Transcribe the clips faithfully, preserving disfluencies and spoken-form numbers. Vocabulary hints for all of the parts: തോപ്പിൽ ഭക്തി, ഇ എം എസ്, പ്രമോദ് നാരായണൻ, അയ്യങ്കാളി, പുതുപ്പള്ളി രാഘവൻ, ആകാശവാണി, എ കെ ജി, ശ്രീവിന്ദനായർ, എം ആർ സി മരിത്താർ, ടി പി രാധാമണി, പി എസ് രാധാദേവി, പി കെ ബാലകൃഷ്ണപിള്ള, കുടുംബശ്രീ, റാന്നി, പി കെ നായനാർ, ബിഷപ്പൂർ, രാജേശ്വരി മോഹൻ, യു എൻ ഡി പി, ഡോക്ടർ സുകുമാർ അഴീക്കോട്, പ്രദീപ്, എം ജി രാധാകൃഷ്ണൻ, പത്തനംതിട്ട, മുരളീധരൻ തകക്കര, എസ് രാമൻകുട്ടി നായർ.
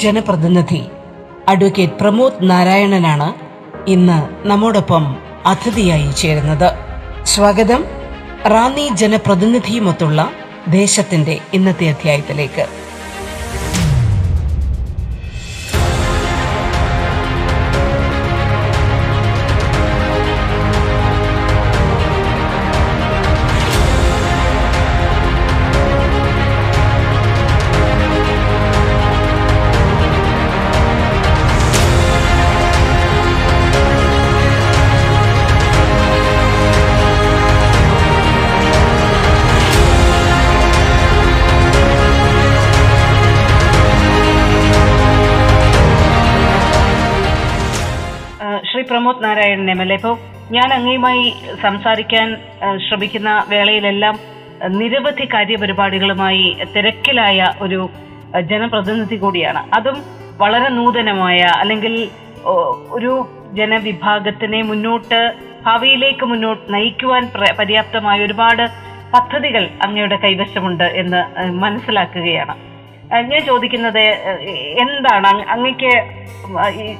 ജനപ്രതിനിധി അഡ്വക്കേറ്റ് പ്രമോദ് നാരായണനാണ് ഇന്ന് നമ്മോടൊപ്പം അതിഥിയായി ചേരുന്നത്. സ്വാഗതം റാന്നി ജനപ്രതിനിധിയുമൊത്തുള്ള ദേശത്തിന്റെ ഇന്നത്തെ അധ്യായത്തിലേക്ക്. പ്രമോദ് നാരായണൻ M L A, ഇപ്പോൾ ഞാൻ അങ്ങയുമായി സംസാരിക്കാൻ ശ്രമിക്കുന്ന വേളയിലെല്ലാം നിരവധി കാര്യപരിപാടികളുമായി തിരക്കിലായ ഒരു ജനപ്രതിനിധി കൂടിയാണ്. അതും വളരെ നൂതനമായ, അല്ലെങ്കിൽ ഒരു ജനവിഭാഗത്തിനെ മുന്നോട്ട്, ഭാവിയിലേക്ക് മുന്നോട്ട് നയിക്കുവാൻ പര്യാപ്തമായ ഒരുപാട് പദ്ധതികൾ അങ്ങയുടെ കൈവശമുണ്ട് എന്ന് മനസ്സിലാക്കുകയാണ്. ഞാൻ ചോദിക്കുന്നത് എന്താണ് അങ്ങക്ക്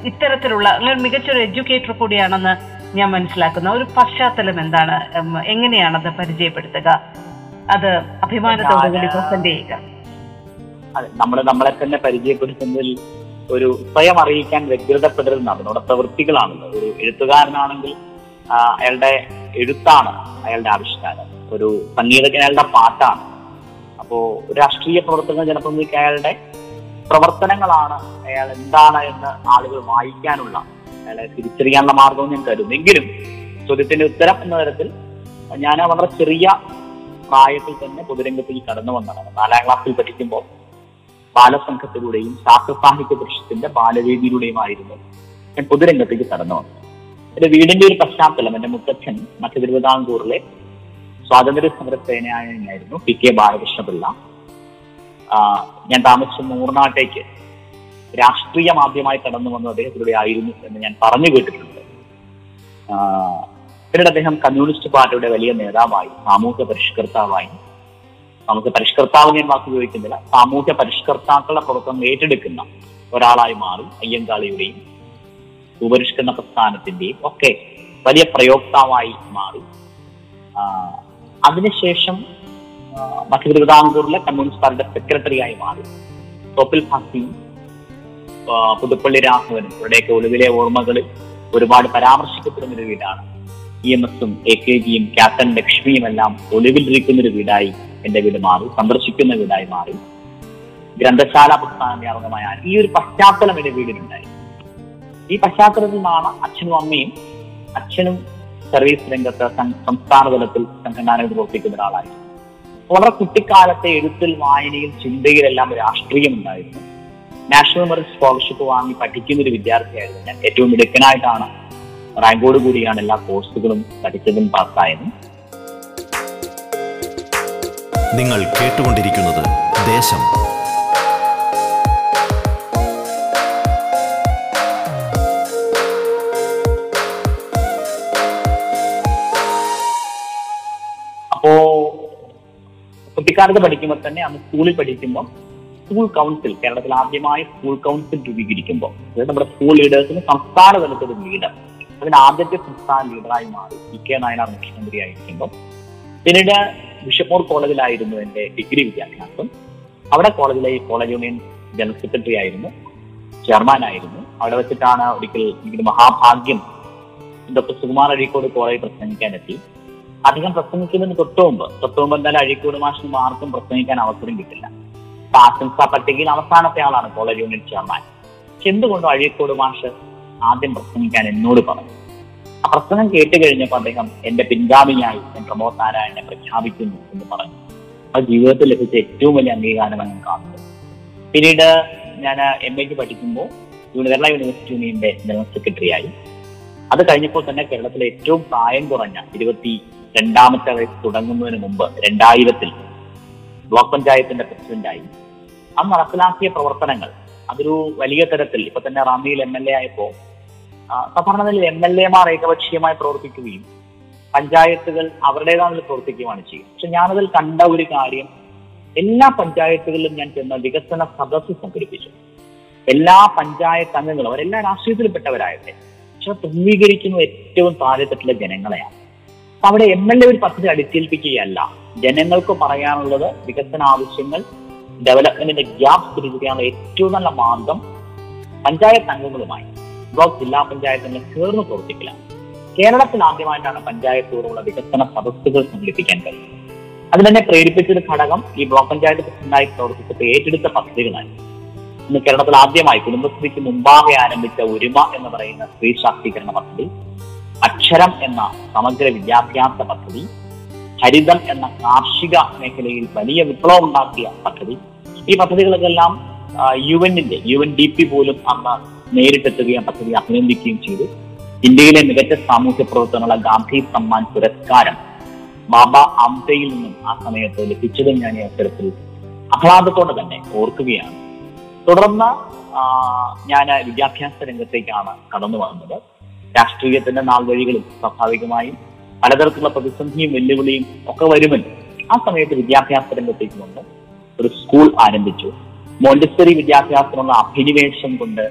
ഇത്തരത്തിലുള്ള, അങ്ങനെ മികച്ചൊരു എഡ്യൂക്കേറ്റർ കൂടിയാണെന്ന് ഞാൻ മനസ്സിലാക്കുന്ന ഒരു പശ്ചാത്തലം എന്താണ്, എങ്ങനെയാണത് പരിചയപ്പെടുത്തുക, അത് അഭിമാനത്തോടുകൂടി പ്രസന്റ് ചെയ്യുക? അതെ, നമ്മൾ നമ്മളെ തന്നെ പരിചയപ്പെടുത്തുന്നതിൽ ഒരു സ്വയം അറിയിക്കാൻ വ്യഗ്രതപ്പെടരുന്ന അതിനോട് പ്രവൃത്തികളാണല്ലോ. ഒരു എഴുത്തുകാരനാണെങ്കിൽ അയാളുടെ എഴുത്താണ് അയാളുടെ ആവിഷ്കാരം, ഒരു സംഗീതജ്ഞയാളുടെ പാട്ടാണ്. അപ്പോ രാഷ്ട്രീയ പ്രവർത്തന ജനപ്രതിനിധിക്ക് അയാളുടെ പ്രവർത്തനങ്ങളാണ്, അയാൾ എന്താണ് എന്ന് ആളുകൾ വായിക്കാനുള്ള, അയാളെ തിരിച്ചറിയാനുള്ള മാർഗവും ഞാൻ കരുതെങ്കിലും ചോദ്യത്തിന്റെ ഉത്തരം എന്ന തരത്തിൽ ഞാൻ വളരെ ചെറിയ പ്രായത്തിൽ തന്നെ പൊതുരംഗത്തിൽ കടന്നു വന്നതാണ്. നാലാം ക്ലാസ്സിൽ പഠിക്കുമ്പോൾ ബാലസംഘത്തിലൂടെയും ശാസ്ത്ര സാഹിത്യ പുരുഷത്തിന്റെ ബാലവേദിയിലൂടെയും ആയിരുന്നു ഞാൻ പൊതുരംഗത്തേക്ക് കടന്നു വന്നത്. എന്റെ വീടിന്റെ ഒരു പശ്ചാത്തലം, എന്റെ മുത്തച്ഛൻ മറ്റു തിരുവിതാംകൂറിലെ സ്വാതന്ത്ര്യ സമര സേനാനിയായിരുന്നു പി കെ ബാലകൃഷ്ണപിള്ള. ഞാൻ താമസിച്ച മൂർനാട്ടേക്ക് രാഷ്ട്രീയമാദ്യമായി കടന്നു വന്നത് അദ്ദേഹത്തിലൂടെ ആയിരുന്നു എന്ന് ഞാൻ പറഞ്ഞു കേട്ടിട്ടുണ്ട്. പിന്നീട് അദ്ദേഹം കമ്മ്യൂണിസ്റ്റ് പാർട്ടിയുടെ വലിയ നേതാവായി, സാമൂഹ്യ പരിഷ്കർത്താവായി, സാമൂഹ്യ പരിഷ്കർത്താവ് ഞാൻ വാക്ക് ഉപയോഗിക്കുന്നില്ല, സാമൂഹ്യ പരിഷ്കർത്താക്കളുടെ പ്രവർത്തനം ഏറ്റെടുക്കുന്ന ഒരാളായി മാറി. അയ്യങ്കാളിയുടെയും ഉപരിഷ്കരണ പ്രസ്ഥാനത്തിന്റെയും ഒക്കെ വലിയ പ്രയോക്താവായി മാറി. അതിനുശേഷം മറ്റു തിരുവിതാംകൂറിലെ കമ്മ്യൂണിസ്റ്റ് പാർട്ടിയുടെ സെക്രട്ടറിയായി മാറി. തോപ്പിൽ ഭക്തിയും പുതുപ്പള്ളി രാഘവനും ഇവരുടെയൊക്കെ ഒളിവിലെ ഓർമ്മകളിൽ ഒരുപാട് പരാമർശിക്കപ്പെടുന്ന ഒരു വീടാണ്. ഇ എം എസും എ കെ ജിയും ക്യാപ്റ്റൻ ലക്ഷ്മിയും എല്ലാം ഒളിവിലിരിക്കുന്നൊരു വീടായി എന്റെ വീട് മാറി, സന്ദർശിക്കുന്ന വീടായി മാറി. ഗ്രന്ഥശാല പ്രസ്ഥാനത്തിന്റെ അംഗമായ ഈ ഒരു പശ്ചാത്തലം എന്റെ വീടിനുണ്ടായി. ഈ പശ്ചാത്തലത്തിൽ നിന്നാണ് അച്ഛനും അമ്മയും, അച്ഛനും സർവീസ് രംഗത്ത് സംസ്ഥാന തലത്തിൽ സംഘടനകൾ പ്രവർത്തിക്കുന്ന ഒരാളായി. വളരെ കുട്ടിക്കാലത്തെ എഴുത്തിൽ, വായനയിൽ, ചിന്തയിലെല്ലാം രാഷ്ട്രീയം ഉണ്ടായിരുന്നു. നാഷണൽ മെറിറ്റ് സ്കോളർഷിപ്പ് വാങ്ങി പഠിക്കുന്ന ഒരു വിദ്യാർത്ഥിയായിരുന്നു ഞാൻ. ഏറ്റവും മിടുക്കനായിട്ടാണ്, റാങ്കോട് കൂടിയാണ് എല്ലാ കോഴ്സുകളും പഠിച്ചതും പാസ്സായതും. നിങ്ങൾ കേട്ടുകൊണ്ടിരിക്കുന്നത് ദേശം. കുട്ടിക്കാലത്ത് പഠിക്കുമ്പോൾ തന്നെ അന്ന് സ്കൂളിൽ പഠിക്കുമ്പോൾ സ്കൂൾ കൗൺസിൽ, കേരളത്തിൽ ആദ്യമായി സ്കൂൾ കൗൺസിൽ രൂപീകരിക്കുമ്പോൾ നമ്മുടെ സ്കൂൾ ലീഡേഴ്സിന് സംസ്ഥാന തലത്തിൽ ലീഡർ, അതിന് ആദ്യത്തെ സംസ്ഥാന ലീഡറായി മാറി പി കെ നായനാർ മുഖ്യമന്ത്രി ആയിരിക്കുമ്പോൾ. പിന്നീട് ബിഷപ്പൂർ കോളേജിലായിരുന്നു എൻ്റെ ഡിഗ്രി വിദ്യാഭ്യാസം. അവിടെ കോളേജിലെ കോളേജ് യൂണിയൻ ജനറൽ സെക്രട്ടറി ആയിരുന്നു, ചെയർമാനായിരുന്നു. അവിടെ വെച്ചിട്ടാണ് ഒരിക്കൽ എനിക്കൊരു മഹാഭാഗ്യം, ഡോക്ടർ സുകുമാർ അഴീക്കോട് കോളേജ് പ്രസംഗിക്കാനെത്തി. അദ്ദേഹം പ്രസംഗിക്കുന്നതിന് തൊട്ടുമുമ്പ് തൊട്ടുമുമ്പ് എന്തായാലും അഴീക്കോട് മാഷിന് ആർക്കും പ്രസംഗിക്കാൻ അവസരം കിട്ടില്ല. ആശംസാ പട്ടികയിൽ അവസാനത്തെ ആളാണ് കോളേജ് യൂണിയൻ ചെയർമാൻ. പക്ഷെ എന്തുകൊണ്ടും അഴീക്കോട് മാഷ് ആദ്യം പ്രസംഗിക്കാൻ എന്നോട് പറഞ്ഞു. ആ പ്രസംഗം കേട്ട് കഴിഞ്ഞപ്പോൾ അദ്ദേഹം എന്റെ പിൻഗാമിയായി ഞാൻ പ്രമോദ് നാരായണനെ പ്രഖ്യാപിക്കുന്നു എന്ന് പറഞ്ഞു. അത് ജീവിതത്തിൽ ലഭിച്ച ഏറ്റവും വലിയ അംഗീകാരമാണ് കാണുന്നത്. പിന്നീട് ഞാൻ എം എക്ക് പഠിക്കുമ്പോൾ കേരള യൂണിവേഴ്സിറ്റി യൂണിയന്റെ ജനറൽ സെക്രട്ടറിയായി. അത് കഴിഞ്ഞപ്പോൾ തന്നെ കേരളത്തിലെ ഏറ്റവും പ്രായം കുറഞ്ഞ ഇരുപത്തി രണ്ടാമത്തെ വയസ്സ് തുടങ്ങുന്നതിന് മുമ്പ് രണ്ടായിരത്തിൽ ബ്ലോക്ക് പഞ്ചായത്തിന്റെ പ്രസിഡന്റായി. അത് നടപ്പിലാക്കിയ പ്രവർത്തനങ്ങൾ അതൊരു വലിയ തരത്തിൽ, ഇപ്പൊ തന്നെ റാന്നിയിൽ എം എൽ എ ആയപ്പോൾ സാധാരണ നിലയിൽ എം എൽ എമാർ ഏകപക്ഷീയമായി പ്രവർത്തിക്കുകയും പഞ്ചായത്തുകൾ അവരുടേതാണെന്ന് പ്രവർത്തിക്കുകയാണ് ചെയ്യുക. പക്ഷെ ഞാനതിൽ കണ്ട ഒരു കാര്യം, എല്ലാ പഞ്ചായത്തുകളിലും ഞാൻ ചെന്ന വികസന സദസ്സ് സംഘടിപ്പിച്ചു. എല്ലാ പഞ്ചായത്ത് അംഗങ്ങളും അവരെല്ലാ രാഷ്ട്രീയത്തിൽപ്പെട്ടവരാകട്ടെ പക്ഷെ പ്രതിനിധീകരിക്കുന്നത് ഏറ്റവും താഴെത്തട്ടിലെ ജനങ്ങളെയാണ്. അപ്പൊ അവിടെ എം എൽ എ ഒരു പദ്ധതി അടിച്ചേൽപ്പിക്കുകയല്ല, ജനങ്ങൾക്ക് പറയാനുള്ളത് വികസന ആവശ്യങ്ങൾ, ഡെവലപ്മെന്റിന്റെ ഗ്യാപ് തിരിച്ചറിയാനുള്ള ഏറ്റവും നല്ല മാർഗം പഞ്ചായത്ത് അംഗങ്ങളുമായി ബ്ലോക്ക് ജില്ലാ പഞ്ചായത്തിന് ചേർന്ന് പ്രവർത്തിക്കലാണ്. കേരളത്തിൽ ആദ്യമായിട്ടാണ് പഞ്ചായത്തോടുള്ള വികസന സദസ്സുകൾ സംഘടിപ്പിക്കാൻ കഴിയുന്നത്. അതിനെ പ്രേരിപ്പിച്ചൊരു ഘടകം ഈ ബ്ലോക്ക് പഞ്ചായത്ത് പ്രസിഡന്റായി പ്രവർത്തിച്ചപ്പോൾ ഏറ്റെടുത്ത പദ്ധതികളായിരുന്നു. ഇന്ന് കേരളത്തിൽ ആദ്യമായി കുടുംബശ്രീക്ക് മുമ്പാകെ ആരംഭിച്ച ഒരുമ എന്ന് പറയുന്ന സ്ത്രീ ശാക്തീകരണ പദ്ധതി, അക്ഷരം എന്ന സമഗ്ര വിദ്യാഭ്യാസ പദ്ധതി, ഹരിതം എന്ന കാർഷിക മേഖലയിൽ വലിയ വിപ്ലവം ഉണ്ടാക്കിയ പദ്ധതി. ഈ പദ്ധതികളെല്ലാം യു എന്നിന്റെ യു എൻ ഡി പി പോലും അന്ന് നേരിട്ടെത്തുകയും പദ്ധതി അഭിനന്ദിക്കുകയും ചെയ്തു. ഇന്ത്യയിലെ മികച്ച സാമൂഹ്യ പ്രവർത്തനമുള്ള ഗാന്ധി സമ്മാൻ പുരസ്കാരം ബാബ ആംതയിൽ നിന്നും ആ സമയത്ത് ലഭിച്ചതും ഞാൻ ഈ അവസരത്തിൽ ആഹ്ലാദത്തോടെ തന്നെ ഓർക്കുകയാണ്. തുടർന്ന് ഞാൻ വിദ്യാഭ്യാസ രംഗത്തേക്കാണ് കടന്നു വന്നത്. രാഷ്ട്രീയത്തിന്റെ നാൾവഴികളും സ്വാഭാവികമായും പലതരത്തിലുള്ള പ്രതിസന്ധിയും വെല്ലുവിളിയും ഒക്കെ വരുമല്ലോ. ആ സമയത്ത് വിദ്യാഭ്യാസ രംഗത്തേക്ക് കൊണ്ട് ഒരു സ്കൂൾ ആരംഭിച്ചു. മോണ്ടിസ്റ്ററി വിദ്യാഭ്യാസത്തിനുള്ള അഭിനിവേശം കൊണ്ട്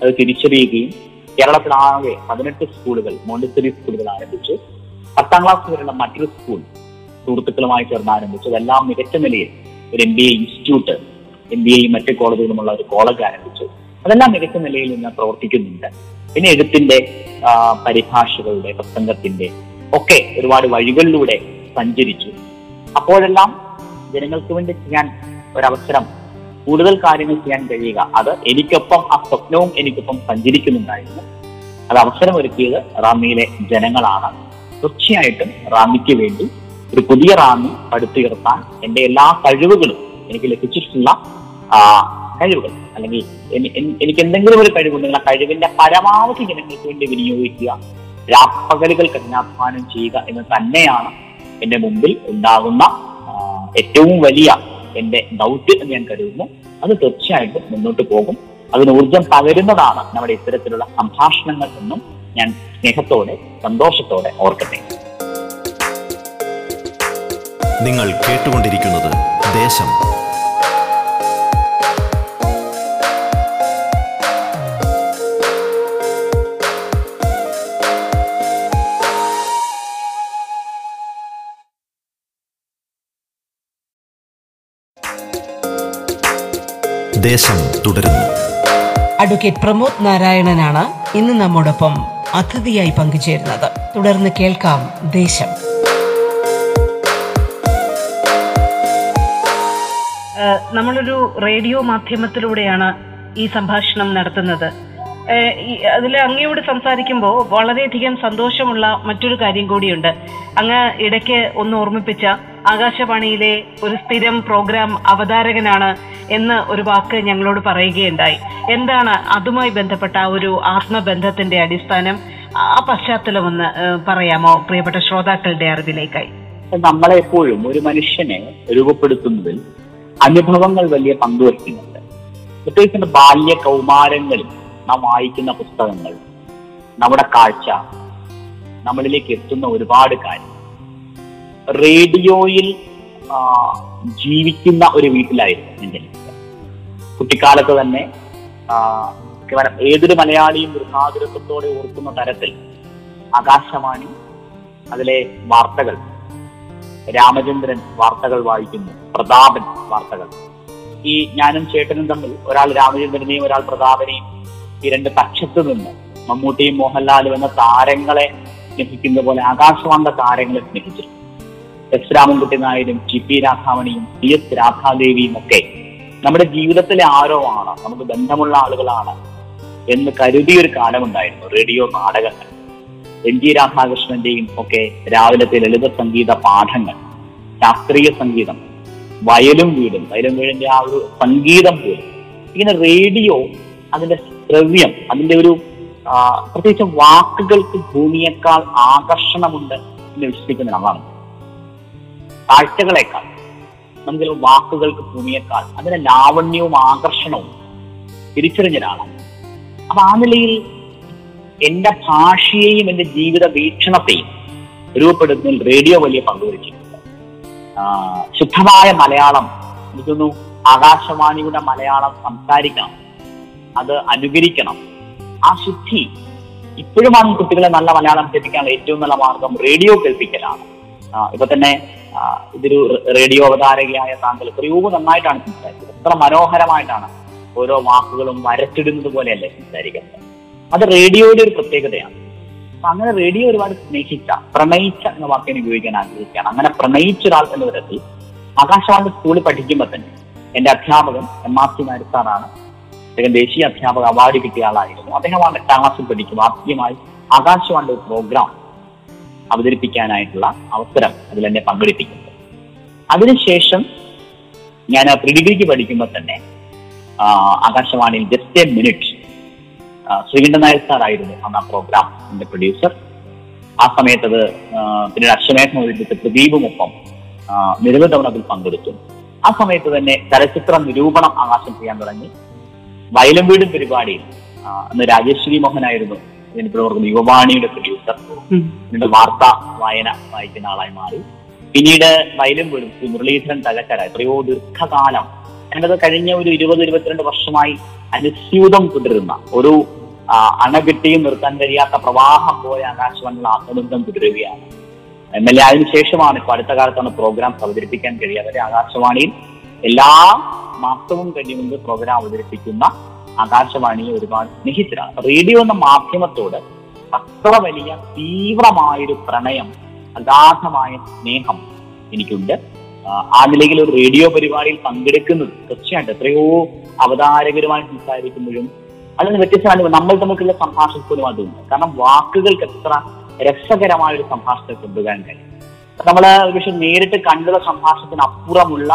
അത് തിരിച്ചറിയുകയും കേരളത്തിലാകെ പതിനെട്ട് സ്കൂളുകൾ മോണ്ടിസ്റ്ററി സ്കൂളുകൾ ആരംഭിച്ചു. പത്താം ക്ലാസ് വരെയുള്ള മറ്റൊരു സ്കൂൾ സുഹൃത്തുക്കളുമായി ചേർന്ന് ആരംഭിച്ചു. അതെല്ലാം മികച്ച നിലയിൽ ഒരു M B A institute, M B എയും മറ്റ് കോളേജുകളുമുള്ള ഒരു കോളേജ് ആരംഭിച്ചു. അതെല്ലാം മികച്ച നിലയിൽ ഇന്ന് പ്രവർത്തിക്കുന്നുണ്ട്. പിന്നെ എഴുത്തിന്റെ, പരിഭാഷകളുടെ, പ്രസംഗത്തിന്റെ ഒക്കെ ഒരുപാട് വഴികളിലൂടെ സഞ്ചരിച്ചു. അപ്പോഴെല്ലാം ജനങ്ങൾക്ക് വേണ്ടി ചെയ്യാൻ ഒരവസരം, കൂടുതൽ കാര്യങ്ങൾ ചെയ്യാൻ കഴിയുക, അത് എനിക്കൊപ്പം ആ സ്വപ്നവും എനിക്കൊപ്പം സഞ്ചരിക്കുന്നുണ്ടായിരുന്നു. അത് അവസരമൊരുക്കിയത് റാന്നിയിലെ ജനങ്ങളാണ്. തീർച്ചയായിട്ടും റാന്നിക്ക് വേണ്ടി ഒരു പുതിയ റാന്നി പടുത്തുയർത്താൻ എൻ്റെ എല്ലാ കഴിവുകളും, എനിക്ക് ലഭിച്ചിട്ടുള്ള കഴിവുകൾ അല്ലെങ്കിൽ എനിക്ക് എന്തെങ്കിലും ഒരു കഴിവുണ്ടെങ്കിൽ ആ കഴിവിന്റെ പരമാവധി ജനങ്ങൾക്ക് വേണ്ടി വിനിയോഗിക്കുക, രാപ്പകലുകൾ കഠിനാധ്വാനം ചെയ്യുക എന്ന് തന്നെയാണ് എൻ്റെ മുമ്പിൽ ഉണ്ടാകുന്ന ഏറ്റവും വലിയ എന്റെ ദൗത്യം എന്ന് ഞാൻ കരുതുന്നു. അത് തീർച്ചയായിട്ടും മുന്നോട്ട് പോകും. അതിന് ഊർജം പകരുന്നതാണ് നമ്മുടെ ഇത്തരത്തിലുള്ള സംഭാഷണങ്ങൾ എന്നും ഞാൻ സ്നേഹത്തോടെ സന്തോഷത്തോടെ ഓർക്കട്ടെ. നിങ്ങൾ കേട്ടുകൊണ്ടിരിക്കുന്നത് ദേശം. ദേശം തുടരുന്നു. അഡ്വക്കേറ്റ് പ്രമോദ് നാരായണനാണ് ഇന്ന് നമ്മോടൊപ്പം അതിഥിയായി പങ്കുചേരുന്നത്. തുടർന്ന് കേൾക്കാം ദേശം. നമ്മളൊരു റേഡിയോ മാധ്യമത്തിലൂടെയാണ് ഈ സംഭാഷണം നടത്തുന്നത്. അതിൽ അങ്ങയോട് സംസാരിക്കുമ്പോൾ വളരെയധികം സന്തോഷമുള്ള മറ്റൊരു കാര്യം കൂടിയുണ്ട്. അങ്ങ് ഇടയ്ക്ക് ഒന്ന് ഓർമ്മിപ്പിച്ച ആകാശവാണിയിലെ ഒരു സ്ഥിരം പ്രോഗ്രാം അവതാരകനാണ് എന്ന് ഒരു വാക്ക് ഞങ്ങളോട് പറയുകയുണ്ടായി. എന്താണ് അതുമായി ബന്ധപ്പെട്ട ഒരു ആത്മബന്ധത്തിന്റെ അടിസ്ഥാനം, ആ പശ്ചാത്തലം ഒന്ന് പറയാമോ പ്രിയപ്പെട്ട ശ്രോതാക്കളുടെ അറിവിലേക്കായി? നമ്മളെപ്പോഴും ഒരു മനുഷ്യനെ രൂപപ്പെടുത്തുന്നതിൽ അനുഭവങ്ങൾ വലിയ പങ്ക് വഹിക്കുന്നുണ്ട്. പ്രത്യേകിച്ച് ബാല്യ കൗമാരങ്ങളിൽ നാം വായിക്കുന്ന പുസ്തകങ്ങൾ, നമ്മുടെ കാഴ്ച, നമ്മളിലേക്ക് എത്തുന്ന ഒരുപാട് കാര്യം. റേഡിയോയിൽ ജീവിക്കുന്ന ഒരു വീട്ടിലായിരുന്നു എൻ്റെ ജനിച്ചത്. കുട്ടിക്കാലത്ത് തന്നെ ഏതൊരു മലയാളിയും ഗൃഹാതുരത്വത്തോടെ ഓർക്കുന്ന തരത്തിൽ ആകാശവാണി അതിലെ വാർത്തകൾ, രാമചന്ദ്രൻ വാർത്തകൾ വായിക്കുന്നു, പ്രതാപൻ വാർത്തകൾ. ഈ ഞാനും ചേട്ടനും തമ്മിൽ ഒരാൾ രാമചന്ദ്രനെയും ഒരാൾ പ്രതാപനെയും ഈ രണ്ട് പക്ഷത്ത് നിന്ന് മമ്മൂട്ടിയും മോഹൻലാലും എന്ന താരങ്ങളെ സ്നേഹിക്കുന്ന പോലെ ആകാശവാണിയുടെ താരങ്ങളെ സ്നേഹിച്ചിരുന്നു. എസ് രാമൻകുട്ടി നായരും ടി പി രാധാമണിയും പി എസ് രാധാദേവിയും ഒക്കെ നമ്മുടെ ജീവിതത്തിലെ ആരോ ആണ്, നമുക്ക് ബന്ധമുള്ള ആളുകളാണ് എന്ന് കരുതിയൊരു കാലമുണ്ടായിരുന്നു റേഡിയോ നാടകങ്ങൾ. എം ജി രാധാകൃഷ്ണന്റെയും ഒക്കെ രാവിലത്തെ ലളിത സംഗീത പാഠങ്ങൾ, ശാസ്ത്രീയ സംഗീതം, വയലും വീടും വയലും വീടിന്റെ ആ ഒരു സംഗീതം പോലും. ഇങ്ങനെ റേഡിയോ അതിന്റെ ശ്രവ്യം, അതിന്റെ ഒരു പ്രത്യേകിച്ച് വാക്കുകൾക്ക് ഭൂമിയേക്കാൾ ആകർഷണമുണ്ട് എന്ന് വിശ്വസിക്കുന്ന ആളാണ്. കാഴ്ചകളെക്കാൾ നമുക്ക് വാക്കുകൾക്ക് ഭൂമിയേക്കാൾ അതിന്റെ ലാവണ്യവും ആകർഷണവും തിരിച്ചറിഞ്ഞൊരാളാണ്. അപ്പൊ ആ നിലയിൽ എന്റെ ഭാഷയെയും എന്റെ ജീവിത വീക്ഷണത്തെയും രൂപപ്പെടുത്തുന്നതിൽ റേഡിയോ വലിയ പങ്കുവഹിച്ചിട്ടുണ്ട്. ശുദ്ധമായ മലയാളം എനിക്കൊന്നു ആകാശവാണിയുടെ മലയാളം സംസാരിക്കണം, അത് അനുകരിക്കണം. ആ ശുദ്ധി ഇപ്പോഴുമാണ് കുട്ടികളെ നല്ല മലയാളം കേൾപ്പിക്കാനുള്ള ഏറ്റവും നല്ല മാർഗം, റേഡിയോ കേൾപ്പിക്കലാണ്. ഇപ്പൊ തന്നെ ഇതൊരു റേഡിയോ അവതാരകയായ താങ്കൾ എത്രയോ നന്നായിട്ടാണ് സംസാരിക്കുന്നത്, എത്ര മനോഹരമായിട്ടാണ് ഓരോ വാക്കുകളും വരച്ചിടുന്നത് പോലെയല്ലേ സംസാരിക്കുന്നത്. അത് റേഡിയോയുടെ ഒരു പ്രത്യേകതയാണ്. അപ്പൊ അങ്ങനെ റേഡിയോ ഒരുപാട് സ്നേഹിച്ച, പ്രണയിച്ച എന്ന വാക്കിനെ ഉപയോഗിക്കാൻ ആഗ്രഹിക്കുകയാണ്. അങ്ങനെ പ്രണയിച്ച ഒരാൾ എന്ന തരത്തിൽ ആകാശവാണി സ്കൂളിൽ പഠിക്കുമ്പോൾ തന്നെ എന്റെ അധ്യാപകൻ എം ആർ സി മരിത്താറാണ്. അദ്ദേഹം ദേശീയ അധ്യാപക അവാർഡ് കിട്ടിയ ആളായിരുന്നു. അദ്ദേഹമാണ് എട്ടാം ക്ലാസ്സിൽ പഠിക്കുമ്പോൾ ആദ്യമായി ആകാശവാണിയുടെ പ്രോഗ്രാം അവതരിപ്പിക്കാനായിട്ടുള്ള അവസരം അതിൽ എന്നെ പങ്കെടുപ്പിക്കുന്നത്. അതിനുശേഷം ഞാൻ പ്രീ ഡിഗ്രിക്ക് പഠിക്കുമ്പോൾ തന്നെ ആകാശവാണിയിൽ ജസ്റ്റ് എ മിനിറ്റ് ശ്രീവിന്ദനായർ സാറായിരുന്നു അന്ന് ആ പ്രോഗ്രാം എന്റെ പ്രൊഡ്യൂസർ. ആ സമയത്ത് അത് പിന്നീട് അക്ഷമേഷം അവതരിപ്പിച്ച് പ്രദീപുമൊപ്പം നിരവധി തവണ അതിൽ പങ്കെടുത്തു. ആ സമയത്ത് തന്നെ ചലച്ചിത്ര നിരൂപണം ആകാശം ചെയ്യാൻ തുടങ്ങി. വയലും വീടും പരിപാടിയിൽ അന്ന് രാജേശ്വരി മോഹൻ ആയിരുന്നു എനിക്ക് യുവവാണിയുടെ പ്രൊഡ്യൂസർ. പിന്നീട് വാർത്താ വായന വായിക്കുന്ന ആളായി മാറി. പിന്നീട് വയലും വീടും മുരളീധരൻ തകക്കര എത്രയോ ദീർഘകാലം ഞാനത് കഴിഞ്ഞ ഒരു ഇരുപത് ഇരുപത്തിരണ്ട് വർഷമായി അനുസ്യൂതം തുടരുന്ന ഒരു അണകെട്ടിയും നിർത്താൻ കഴിയാത്ത പ്രവാഹം പോലെ ആകാശവാണിയുള്ള ആത്മബന്ധം തുടരുകയാണ്. എം എൽ എ അതിന് ശേഷമാണ് ഇപ്പൊ അടുത്ത കാലത്താണ് പ്രോഗ്രാം അവതരിപ്പിക്കാൻ കഴിയാതെ ആകാശവാണിയിൽ എല്ലാ മാസവും കഴിയുമെങ്കിൽ പ്രോഗ്രാം അവതരിപ്പിക്കുന്ന ആകാശവാണിയെ ഒരുപാട് സ്നേഹിച്ചതാണ്. റേഡിയോ എന്ന മാധ്യമത്തോട് അത്ര വലിയ തീവ്രമായൊരു പ്രണയം, അഗാധമായ സ്നേഹം എനിക്കുണ്ട്. ആ നിലയിൽ ഒരു റേഡിയോ പരിപാടിയിൽ പങ്കെടുക്കുന്നത് തീർച്ചയായിട്ടും എത്രയോ അവതാരകരുമായി സംസാരിക്കുമ്പോഴും അതിന് വ്യത്യസ്തമാണ് നമ്മൾ തമ്മിലുള്ള സംഭാഷണത്തിനും അതുണ്ട്. കാരണം വാക്കുകൾക്ക് എത്ര രസകരമായൊരു സംഭാഷണത്തെ കൊണ്ടുവരാൻ കഴിയും. നമ്മള് ഒരുപക്ഷെ നേരിട്ട് കണ്ടുള്ള സംഭാഷണത്തിന് അപ്പുറമുള്ള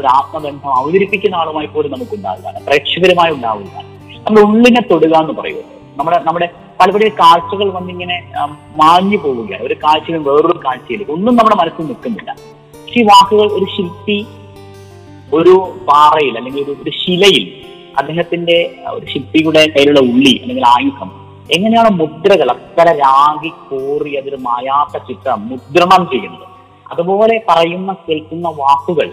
ഒരു ആത്മബന്ധം അവതരിപ്പിക്കുന്ന ആളുമായി പോലും നമുക്ക് ഉണ്ടാവുകയാണ്, പ്രേക്ഷകരുമായി ഉണ്ടാവുകയാണ്. നമ്മുടെ ഉള്ളിനെ തൊടുക എന്ന് പറയുന്നത് നമ്മുടെ നമ്മുടെ പലപ്പോഴും കാഴ്ചകൾ വന്നിങ്ങനെ മാഞ്ഞു പോവുകയാണ്. ഒരു കാഴ്ചയിലും വേറൊരു കാഴ്ചയിലേക്ക് ഒന്നും നമ്മുടെ മനസ്സിൽ നിൽക്കുന്നില്ല. ഈ വാക്കുകൾ ഒരു ശില്പി ഒരു പാറയിൽ അല്ലെങ്കിൽ ഒരു ശിലയിൽ അദ്ദേഹത്തിന്റെ ഒരു ശില്പിയുടെ കയ്യിലുള്ള ഉള്ളി അല്ലെങ്കിൽ ആയുധം എങ്ങനെയാണ് മുദ്രകൾ അത്ര രാഗി കോറി അതൊരു മായാത്ത ചിത്രം മുദ്രണം ചെയ്യുന്നത്, അതുപോലെ പറയുന്ന കേൾക്കുന്ന വാക്കുകൾ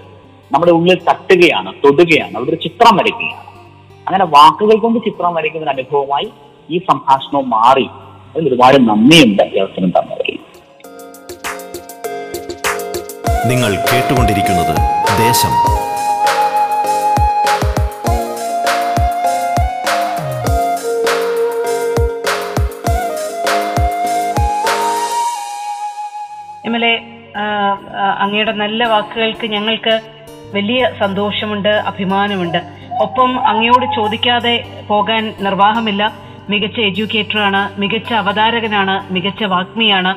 നമ്മുടെ ഉള്ളിൽ തട്ടുകയാണ്, തൊടുകയാണ്, അതൊരു ചിത്രം വരയ്ക്കുകയാണ്. അങ്ങനെ വാക്കുകൾ കൊണ്ട് ചിത്രം വരയ്ക്കുന്ന അനുഭവമായി ഈ സംഭാഷണവും മാറി. അതിൽ ഒരുപാട് നന്ദിയുണ്ട് ഈ അവസരം തന്നവരിൽ. നിങ്ങൾ കേട്ടുകൊണ്ടിരിക്കുന്നത് ദേശം. എംഎൽഎ, അങ്ങയുടെ നല്ല വാക്കുകൾക്ക് ഞങ്ങൾക്ക് വലിയ സന്തോഷമുണ്ട്, അഭിമാനമുണ്ട്. ഒപ്പം അങ്ങയോട് ചോദിക്കാതെ പോകാൻ നിർവാഹമില്ല. മികച്ച എഡ്യൂക്കേറ്ററാണ്, മികച്ച അവതാരകനാണ്, മികച്ച വാഗ്മിയാണ്.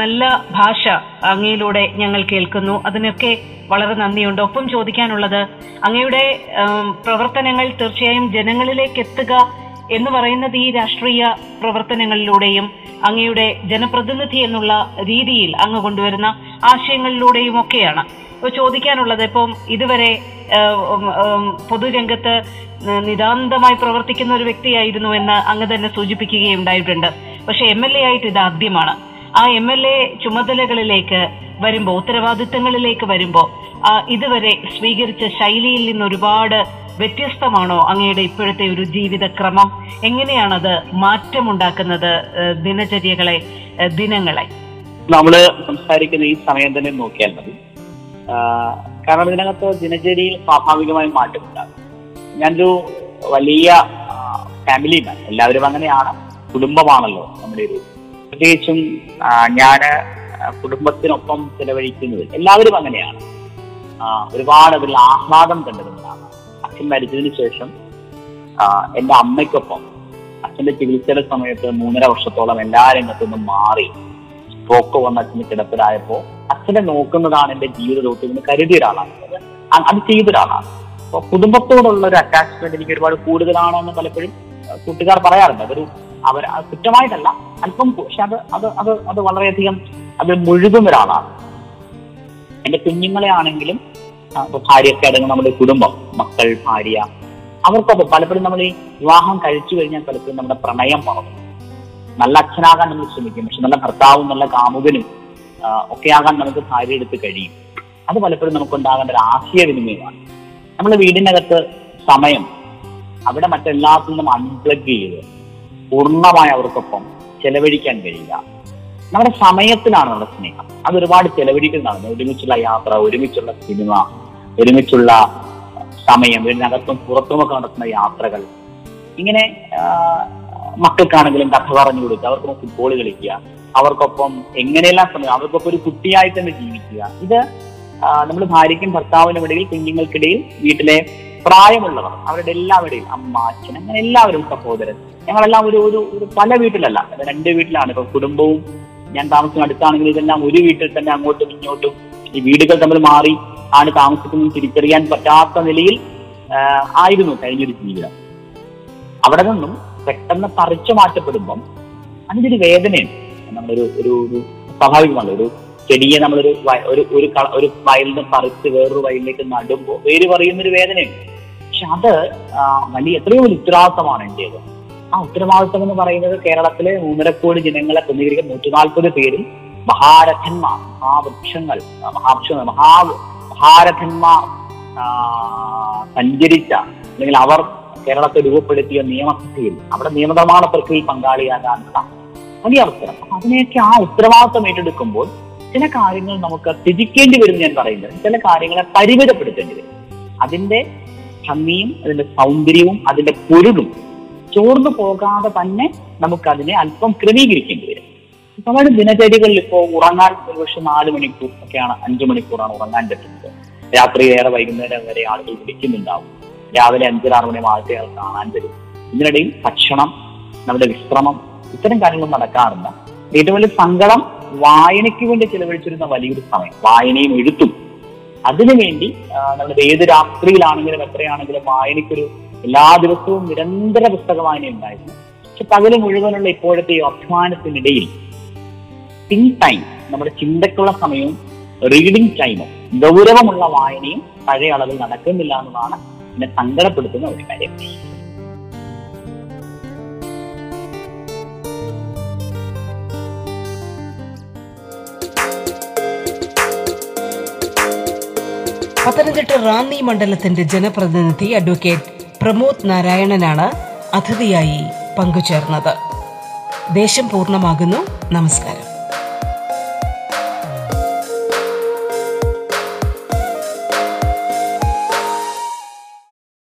നല്ല ഭാഷ അങ്ങയിലൂടെ ഞങ്ങൾ കേൾക്കുന്നു, അതിനൊക്കെ വളരെ നന്ദിയുണ്ട്. ഒപ്പം ചോദിക്കാനുള്ളത്, അങ്ങയുടെ പ്രവർത്തനങ്ങൾ തീർച്ചയായും ജനങ്ങളിലേക്ക് എത്തുക എന്ന് പറയുന്നത് ഈ രാഷ്ട്രീയ പ്രവർത്തനങ്ങളിലൂടെയും അങ്ങയുടെ ജനപ്രതിനിധി എന്നുള്ള രീതിയിൽ അങ്ങ് കൊണ്ടുവരുന്ന ആശയങ്ങളിലൂടെയും ഒക്കെയാണ്. ഇപ്പോൾ ചോദിക്കാനുള്ളത്, ഇപ്പം ഇതുവരെ പൊതുരംഗത്ത് നിതാന്തമായി പ്രവർത്തിക്കുന്ന ഒരു വ്യക്തിയായിരുന്നു എന്ന് അങ്ങ് തന്നെ സൂചിപ്പിക്കുകയുണ്ടായിട്ടുണ്ട്. പക്ഷെ എം എൽ എ ആയിട്ട് ഇതാദ്യമാണ്. ആ എം എൽ എ ചുമതലകളിലേക്ക് വരുമ്പോ, ഉത്തരവാദിത്തങ്ങളിലേക്ക് വരുമ്പോ ഇതുവരെ സ്വീകരിച്ച ശൈലിയിൽ നിന്ന് ഒരുപാട് വ്യത്യസ്തമാണോ അങ്ങയുടെ ഇപ്പോഴത്തെ ഒരു ജീവിതക്രമം? എങ്ങനെയാണത് മാറ്റമുണ്ടാക്കുന്നത് ദിനചര്യകളെ, ദിനങ്ങളെ? നമ്മള് സംസാരിക്കുന്ന ഈ സമയം തന്നെ നോക്കിയാൽ മതി. കാരണം ഇതിനകത്ത് ദിനചര്യയിൽ സ്വാഭാവികമായി മാറ്റമുണ്ടാകും. ഞാനൊരു വലിയ ഫാമിലിയാണ്, എല്ലാവരും അങ്ങനെയാണ്, കുടുംബമാണല്ലോ നമ്മുടെ ഒരു. പ്രത്യേകിച്ചും ഞാൻ കുടുംബത്തിനൊപ്പം ചെലവഴിക്കുന്നത് എല്ലാവരും അങ്ങനെയാണ്. ഒരുപാട് അവരിൽ ആഹ്ലാദം കണ്ടതുകൊണ്ടാണ് അച്ഛൻ മരിച്ചതിന് ശേഷം എൻ്റെ അമ്മയ്ക്കൊപ്പം അച്ഛൻ്റെ ചികിത്സയുടെ സമയത്ത് മൂന്നര വർഷത്തോളം എല്ലാ രംഗത്തുനിന്നും മാറി പോക്ക് വന്ന അച്ഛന് കിടപ്പിലായപ്പോൾ അച്ഛനെ നോക്കുന്നതാണ് എൻ്റെ ജീവിത ദൗത്യം എന്ന് കരുതിയ ഒരാളാണ്, അത് ചെയ്തൊരാളാണ്. അപ്പോൾ കുടുംബത്തോടുള്ള ഒരു അറ്റാച്ച്മെന്റ് എനിക്ക് ഒരുപാട് കൂടുതലാണോ എന്ന് പലപ്പോഴും കൂട്ടുകാർ പറയാറുണ്ട്. അതൊരു അവർ കുറ്റമായിട്ടല്ല, അല്പം, പക്ഷെ അത് അത് അത് അത് വളരെയധികം അത് മുഴുകുന്ന ഒരാളാണ്. എൻ്റെ കുഞ്ഞുങ്ങളെ ആണെങ്കിലും, ഭാര്യയൊക്കെ അടങ്ങുന്ന നമ്മുടെ കുടുംബം, മക്കൾ, ഭാര്യ, അവർക്കൊപ്പം പലപ്പോഴും നമ്മൾ ഈ വിവാഹം കഴിച്ചു കഴിഞ്ഞാൽ പലപ്പോഴും നമ്മുടെ പ്രണയം പറഞ്ഞു നല്ല അച്ഛനാകാൻ നമ്മൾ ശ്രമിക്കും, പക്ഷെ നല്ല ഭർത്താവും നല്ല കാമുകനും ഒക്കെയാകാൻ നമുക്ക് ഭാര്യ എടുത്ത് കഴിയും. അത് പലപ്പോഴും നമുക്കുണ്ടാകേണ്ട ഒരു ആശയവിനിമയമാണ്. നമ്മൾ വീടിനകത്ത് സമയം അവിടെ മറ്റെല്ലാത്തിൽ നിന്നും അൺപ്ലഗ് ചെയ്ത് പൂർണ്ണമായി അവർക്കൊപ്പം ചെലവഴിക്കാൻ കഴിയില്ല. നമ്മുടെ സമയത്തിലാണ് നമ്മുടെ സ്നേഹം, അത് ഒരുപാട് ചെലവഴിക്കുന്നതാണ്. ഒരുമിച്ചുള്ള യാത്ര, ഒരുമിച്ചുള്ള സിനിമ, ഒരുമിച്ചുള്ള സമയം, വീടിനകത്തും പുറത്തുമൊക്കെ നടത്തുന്ന യാത്രകൾ, ഇങ്ങനെ മക്കൾക്കാണെങ്കിലും കഥ പറഞ്ഞു കൊടുക്കുക, അവർക്കൊപ്പം ഫുട്ബോൾ കളിക്കുക, അവർക്കൊപ്പം എങ്ങനെയെല്ലാം സമയം, അവർക്കൊപ്പം ഒരു കുട്ടിയായി തന്നെ ജീവിക്കുക. ഇത് നമ്മൾ ഭാര്യയ്ക്കും ഭർത്താവിനും ഇടയിൽ, കുഞ്ഞുങ്ങൾക്കിടയിൽ, വീട്ടിലെ പ്രായമുള്ളവർ അവരുടെ എല്ലാവരുടെയും അമ്മ, അച്ഛൻ, അങ്ങനെ എല്ലാവരും, സഹോദരൻ, ഞങ്ങളെല്ലാം ഒരു ഒരു പല വീട്ടിലല്ല, രണ്ട് വീട്ടിലാണ്. ഇപ്പൊ കുടുംബവും ഞാൻ താമസിക്കുന്ന അടുത്താണെങ്കിൽ ഇതെല്ലാം ഒരു വീട്ടിൽ തന്നെ അങ്ങോട്ടും ഇങ്ങോട്ടും ഈ വീടുകൾ തമ്മിൽ മാറി ആണ് താമസിക്കുന്നത്. തിരിച്ചറിയാൻ പറ്റാത്ത നിലയിൽ ആയിരുന്നു കഴിഞ്ഞൊരു ജീവിതം. അവിടെ നിന്നും പെട്ടെന്ന് പറിച്ചു മാറ്റപ്പെടുമ്പം അതിനൊരു വേദനയാണ്. നമ്മളൊരു ഒരു സ്വാഭാവികമാണ്. ഒരു ചെടിയെ നമ്മളൊരു ഒരു ഒരു വയലിൽ നിന്ന് പറിച്ച് വേറൊരു വയലിലേക്ക് നടുമ്പോൾ വേര് പറയുന്നൊരു വേദനയുണ്ട്. പക്ഷെ അത് വലിയ എത്രയോ വലിയ ഉത്തരവാദിത്തമാണ് എൻ്റേത്. ആ ഉത്തരവാദിത്തം എന്ന് പറയുന്നത് കേരളത്തിലെ മൂന്നരക്കോടി ജനങ്ങളെ പ്രതികരിക്കാൻ നൂറ്റി നാൽപ്പത് പേരും മഹാരഥന്മാർ, മഹാവൃക്ഷങ്ങൾ, മഹാവൃക്ഷങ്ങൾ മഹാ മഹാരഥന്മാർ സഞ്ചരിച്ച, അല്ലെങ്കിൽ അവർ കേരളത്തെ രൂപപ്പെടുത്തിയ നിയമസഭയിൽ, അവിടെ നിയമനിർമ്മാണ പ്രക്രിയയിൽ പങ്കാളിയാകാനുള്ള വലിയ അവസരം. അപ്പൊ അതിനെയൊക്കെ ആ ഉത്തരവാദിത്തം ഏറ്റെടുക്കുമ്പോൾ ചില കാര്യങ്ങൾ നമുക്ക് ത്യജിക്കേണ്ടി വരും. ഞാൻ പറയുന്നത് ചില കാര്യങ്ങളെ പരിമിതപ്പെടുത്തേണ്ടി വരും. അതിന്റെ ഭംഗിയും അതിന്റെ സൗന്ദര്യവും അതിന്റെ പൊരുളും ചോർന്നു പോകാതെ തന്നെ നമുക്കതിനെ അല്പം ക്രമീകരിക്കേണ്ടി വരും. നമ്മുടെ ദിനചര്യകളിൽ ഇപ്പോൾ ഉറങ്ങാൻ ഒരുപക്ഷെ നാല് മണിക്കൂർ ഒക്കെയാണ്, അഞ്ചു മണിക്കൂറാണ് ഉറങ്ങാൻ പറ്റുന്നത്. രാത്രി ഏറെ വൈകുന്നേരം വരെ ആളുകൾ വിളിക്കുന്നുണ്ടാവും. രാവിലെ അഞ്ചര ആറ് മണി ആദ്യത്തെ ആൾ കാണാൻ വരും. ഇതിനിടയിൽ ഭക്ഷണം, നമ്മുടെ വിശ്രമം, ഇത്തരം കാര്യങ്ങൾ നടക്കാറില്ല. ഏറ്റവും വലിയ സങ്കടം വായനയ്ക്ക് വേണ്ടി ചെലവഴിച്ചിരുന്ന വലിയൊരു സമയം, വായനയും എഴുത്തും, അതിനുവേണ്ടി നമ്മുടെ ഏത് രാത്രിയിലാണെങ്കിലും എത്രയാണെങ്കിലും വായനയ്ക്കൊരു എല്ലാ ദിവസവും നിരന്തര പുസ്തകവായന ഉണ്ടായിരുന്നു. പക്ഷെ പകല് മുഴുവനുള്ള ഇപ്പോഴത്തെ ഈ അധ്വാനത്തിനിടയിൽ തിങ്ക് ടൈം, നമ്മുടെ ചിന്തയ്ക്കുള്ള സമയവും റീഡിങ് ടൈമും ഗൗരവമുള്ള വായനയും പഴയ അളവിൽ നടക്കുന്നില്ല എന്നതാണ് എന്നെ സങ്കടപ്പെടുത്തുന്ന ഒരു കാര്യം. പത്തനംതിട്ട റാന്നി മണ്ഡലത്തിന്റെ ജനപ്രതിനിധി അഡ്വക്കേറ്റ് പ്രമോദ് നാരായണനാണ് അതിഥിയായി പങ്കുചേർന്നത്. ദേശം പൂർണ്ണമാകുന്നു. നമസ്കാരം.